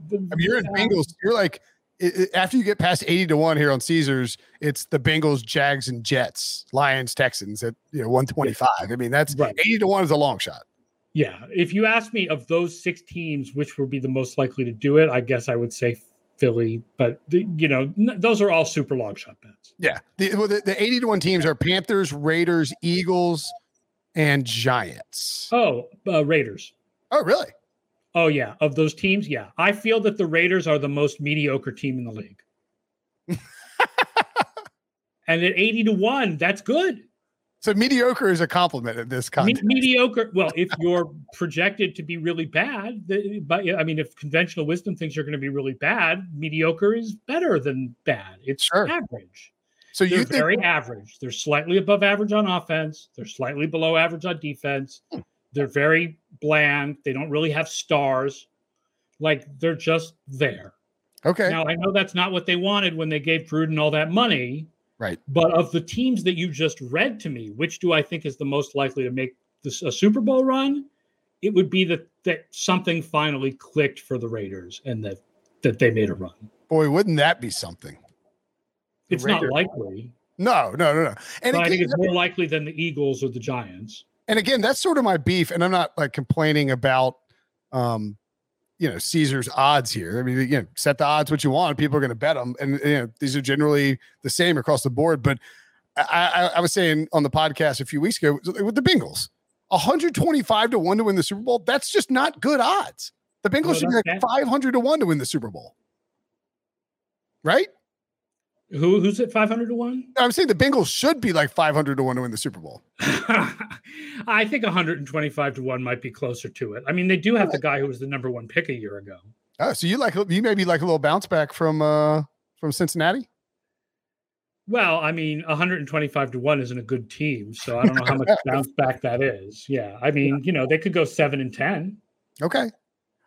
The, I mean, you're in Bengals. You're like it, it, after you get past eighty to one here on Caesars, it's the Bengals, Jags, and Jets, Lions, Texans at you know one twenty-five. I mean, that's right. eighty to one is a long shot. Yeah. If you ask me of those six teams, which would be the most likely to do it, I guess I would say Philly, but the, you know, n- those are all super long shot bets. Yeah. The, well, the, the eighty to one teams are Panthers, Raiders, Eagles, and Giants. Oh, uh, Raiders. Oh, really? Oh, yeah. Of those teams. Yeah. I feel that the Raiders are the most mediocre team in the league. And at eighty to one, that's good. So mediocre is a compliment in this context. Mediocre. Well, if you're projected to be really bad, but I mean, if conventional wisdom thinks you're going to be really bad, mediocre is better than bad. It's sure. average. So you're very think- average. They're slightly above average on offense. They're slightly below average on defense. Hmm. They're very bland. They don't really have stars. Like they're just there. Okay. Now I know that's not what they wanted when they gave Gruden all that money. Right. But of the teams that you just read to me, which do I think is the most likely to make this a Super Bowl run? It would be that that something finally clicked for the Raiders and that that they made a run. Boy, wouldn't that be something? The it's Raiders. Not likely. No, no, no, no. And again, I think it's more likely than the Eagles or the Giants. And again, that's sort of my beef, and I'm not like complaining about, um, you know, Caesar's odds here. I mean, you know, set the odds what you want. People are going to bet them, and you know, these are generally the same across the board. But I, I, I was saying on the podcast a few weeks ago with the Bengals, one twenty-five to one to win the Super Bowl. That's just not good odds. The Bengals well, should be like bad. five hundred to one to win the Super Bowl, right? Who who's at five hundred to one? I'm saying the Bengals should be like five hundred to one to win the Super Bowl. I think one twenty-five to one might be closer to it. I mean, they do have the guy who was the number one pick a year ago. Oh, so you like you maybe like a little bounce back from uh, from Cincinnati? Well, I mean, one twenty-five to one isn't a good team, so I don't know how much bounce back that is. Yeah, I mean, you know, they could go seven and ten. Okay.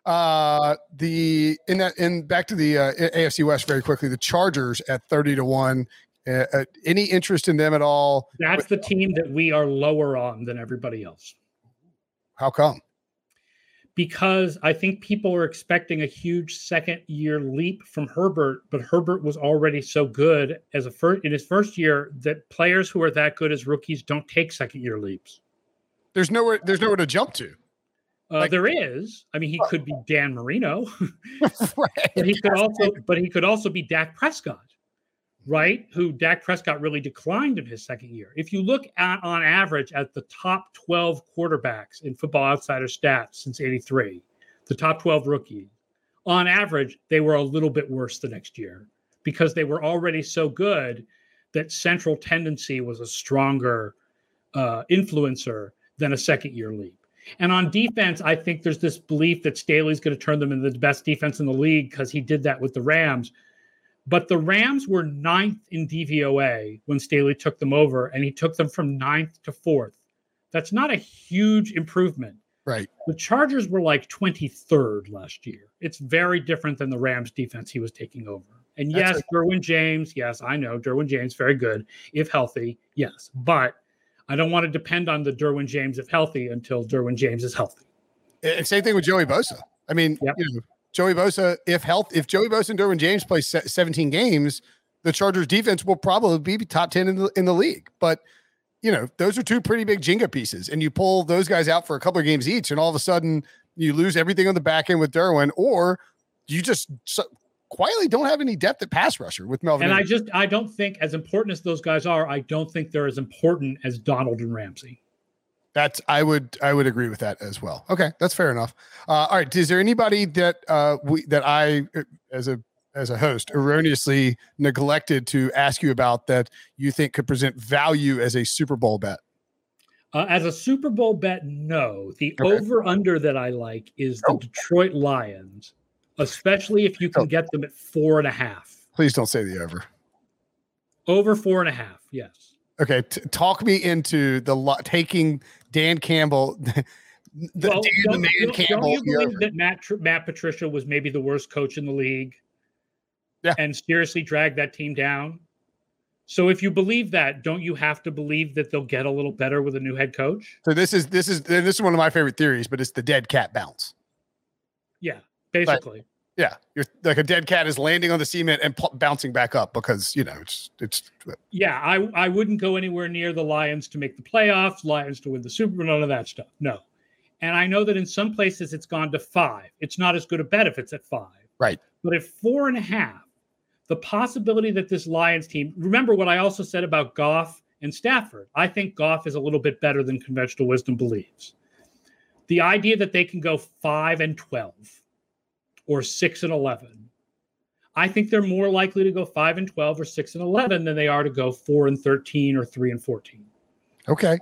Uh, the in that in back to the uh, A F C West very quickly. The Chargers at thirty to one. Uh, uh, any interest in them at all? That's the team that we are lower on than everybody else. How come? Because I think people are expecting a huge second year leap from Herbert, but Herbert was already so good as a first in his first year that players who are that good as rookies don't take second year leaps. There's nowhere. There's nowhere to jump to. Uh, like, there is. I mean, he could be Dan Marino, right. but he could also, but he could also be Dak Prescott, right? Who Dak Prescott really declined in his second year. If you look at, on average, at the top twelve quarterbacks in Football Outsiders stats since eighty-three, the top twelve rookies, on average, they were a little bit worse the next year because they were already so good that Central tendency was a stronger uh, influencer than a second-year league. And on defense, I think there's this belief that Staley's going to turn them into the best defense in the league because he did that with the Rams. But the Rams were ninth in D V O A when Staley took them over, and he took them from ninth to fourth. That's not a huge improvement. Right. The Chargers were like twenty-third last year. It's very different than the Rams defense he was taking over. And yes, right. Derwin James, yes, I know. Derwin James, very good. If healthy, yes. But I don't want to depend on the Derwin James if healthy until Derwin James is healthy. And same thing with Joey Bosa. I mean, yep. you know, Joey Bosa, if health, if Joey Bosa and Derwin James play seventeen games, the Chargers defense will probably be top ten in the, in the league. But, you know, those are two pretty big Jenga pieces. And you pull those guys out for a couple of games each, and all of a sudden you lose everything on the back end with Derwin, or you just so, quietly don't have any depth at pass rusher with Melvin. And Ingram. I just, I don't think, as important as those guys are, I don't think they're as important as Donald and Ramsey. That's, I would, I would agree with that as well. Okay. That's fair enough. Uh, all right. Is there anybody that, uh, we, that I, as a, as a host erroneously neglected to ask you about that you think could present value as a Super Bowl bet? Uh, as a Super Bowl bet? No, the okay. over under that I like is the oh. Detroit Lions, especially if you can oh. get them at four and a half. Please don't say the over. Over four and a half. Yes. Okay. T- talk me into the lo- taking Dan Campbell. The, well, Dan, the man don't, Campbell. Don't you believe that Matt, Matt Patricia was maybe the worst coach in the league? Yeah. And seriously dragged that team down. So if you believe that, don't you have to believe that they'll get a little better with a new head coach? So this is this is this is one of my favorite theories, but it's the dead cat bounce. Yeah, basically. But, yeah, you're like a dead cat is landing on the cement and p- bouncing back up because, you know, it's it's. Yeah, I I wouldn't go anywhere near the Lions to make the playoffs, Lions to win the Super Bowl, none of that stuff. No, and I know that in some places it's gone to five. It's not as good a bet if it's at five. Right, but at four and a half. The possibility that this Lions team, remember what I also said about Goff and Stafford. I think Goff is a little bit better than conventional wisdom believes. The idea that they can go five and twelve or six and eleven, I think they're more likely to go five and twelve or six and eleven than they are to go four and thirteen or three and fourteen. Okay.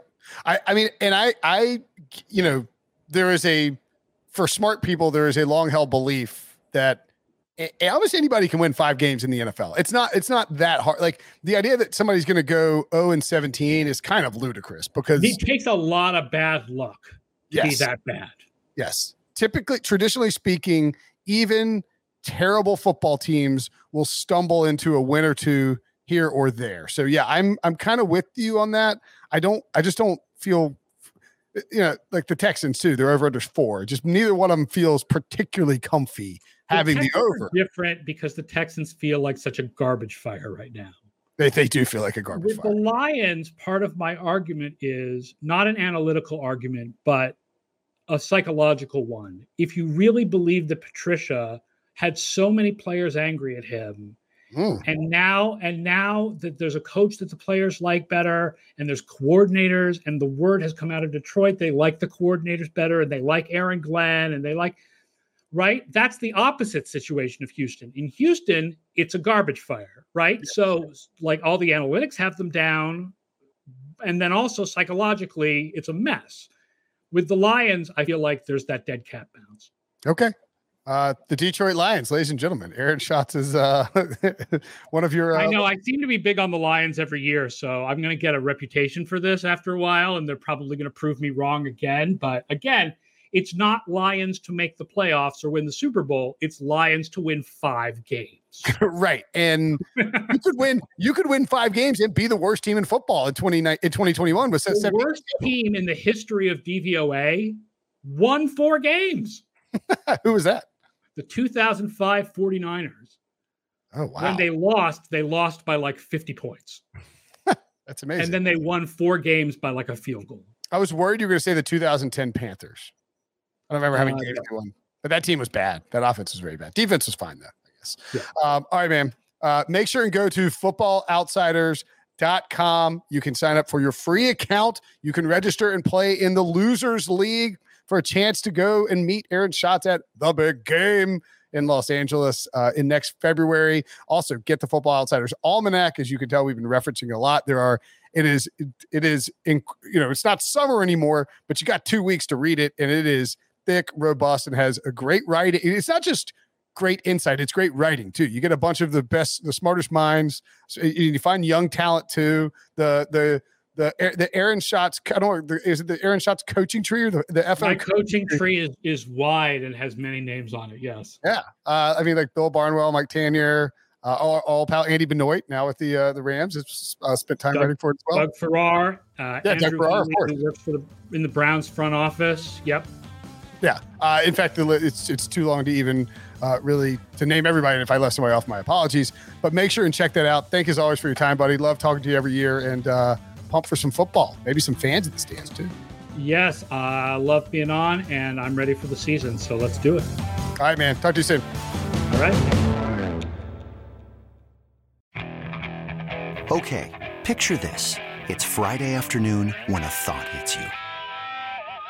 I, I mean, and I, I, you know, there is a, for smart people, there is a long held belief that almost anybody can win five games in the N F L. It's not, it's not that hard. Like the idea that somebody's going to go oh and seventeen is kind of ludicrous because it takes a lot of bad luck to yes. be that bad. Yes. Typically, traditionally speaking, even terrible football teams will stumble into a win or two here or there. So yeah, I'm, I'm kind of with you on that. I don't, I just don't feel, you know, like the Texans too, they're over under four, just neither one of them feels particularly comfy. The having Texans the over different because the Texans feel like such a garbage fire right now. They they do feel like a garbage With fire. The Lions, part of my argument is not an analytical argument, but a psychological one. If you really believe that Patricia had so many players angry at him, mm. and now and now that there's a coach that the players like better, and there's coordinators, and the word has come out of Detroit, they like the coordinators better, and they like Aaron Glenn, and they like. Right? That's the opposite situation of Houston. In Houston, it's a garbage fire, right? Yes. So like all the analytics have them down. And then also psychologically, it's a mess. With the Lions, I feel like there's that dead cat bounce. Okay. Uh, the Detroit Lions, ladies and gentlemen, Aaron Schatz is uh, one of your. Uh, I know I seem to be big on the Lions every year, so I'm going to get a reputation for this after a while. And they're probably going to prove me wrong again. But again, it's not Lions to make the playoffs or win the Super Bowl. It's Lions to win five games. Right. And you could win, you could win five games and be the worst team in football in twenty twenty-one. Was the worst team in the history of D V O A won four games. Who was that? The two thousand five forty-niners. Oh, wow. When they lost, they lost by like fifty points. That's amazing. And then they won four games by like a field goal. I was worried you were going to say the two thousand ten Panthers. I don't remember having uh, yeah. one, but that team was bad. That offense was very bad. Defense was fine though, I guess. Yeah. Um, all right, man. Uh, make sure and go to football outsiders dot com. You can sign up for your free account. You can register and play in the Losers League for a chance to go and meet Aaron Schatz at the big game. in Los Angeles uh, in next February. Also, get the Football Outsiders Almanac. As you can tell, we've been referencing a lot. There are, it is, it, it is, in, you know, it's not summer anymore, but you got two weeks to read it, and it is thick, robust, and has a great writing. It's not just great insight, it's great writing too. You get a bunch of the best, the smartest minds. So you find young talent too. The, the, The the Aaron Schatz, I don't know, is it the Aaron Schatz coaching tree or the, the F M? My coaching tree is, is wide and has many names on it, yes. Yeah. Uh, I mean, like Bill Barnwell, Mike Tanier, uh, all, all pal Andy Benoit now with the uh, the Rams. It's uh, spent time Doug, writing for it as well. Doug Farrar. Uh, yeah, Andrew Doug Farrar, of course. Works for the, in the Browns front office. Yep. Yeah. Uh, in fact, it's it's too long to even uh, really to name everybody. And if I left somebody off, my apologies. But make sure and check that out. Thank you as always for your time, buddy. Love talking to you every year. And, uh, pumped for some football, maybe some fans in the stands too. Yes, I uh, love being on, and I'm ready for the season, so let's do it. All right, man. Talk to you soon. All right. Okay, picture this. It's Friday afternoon when a thought hits you.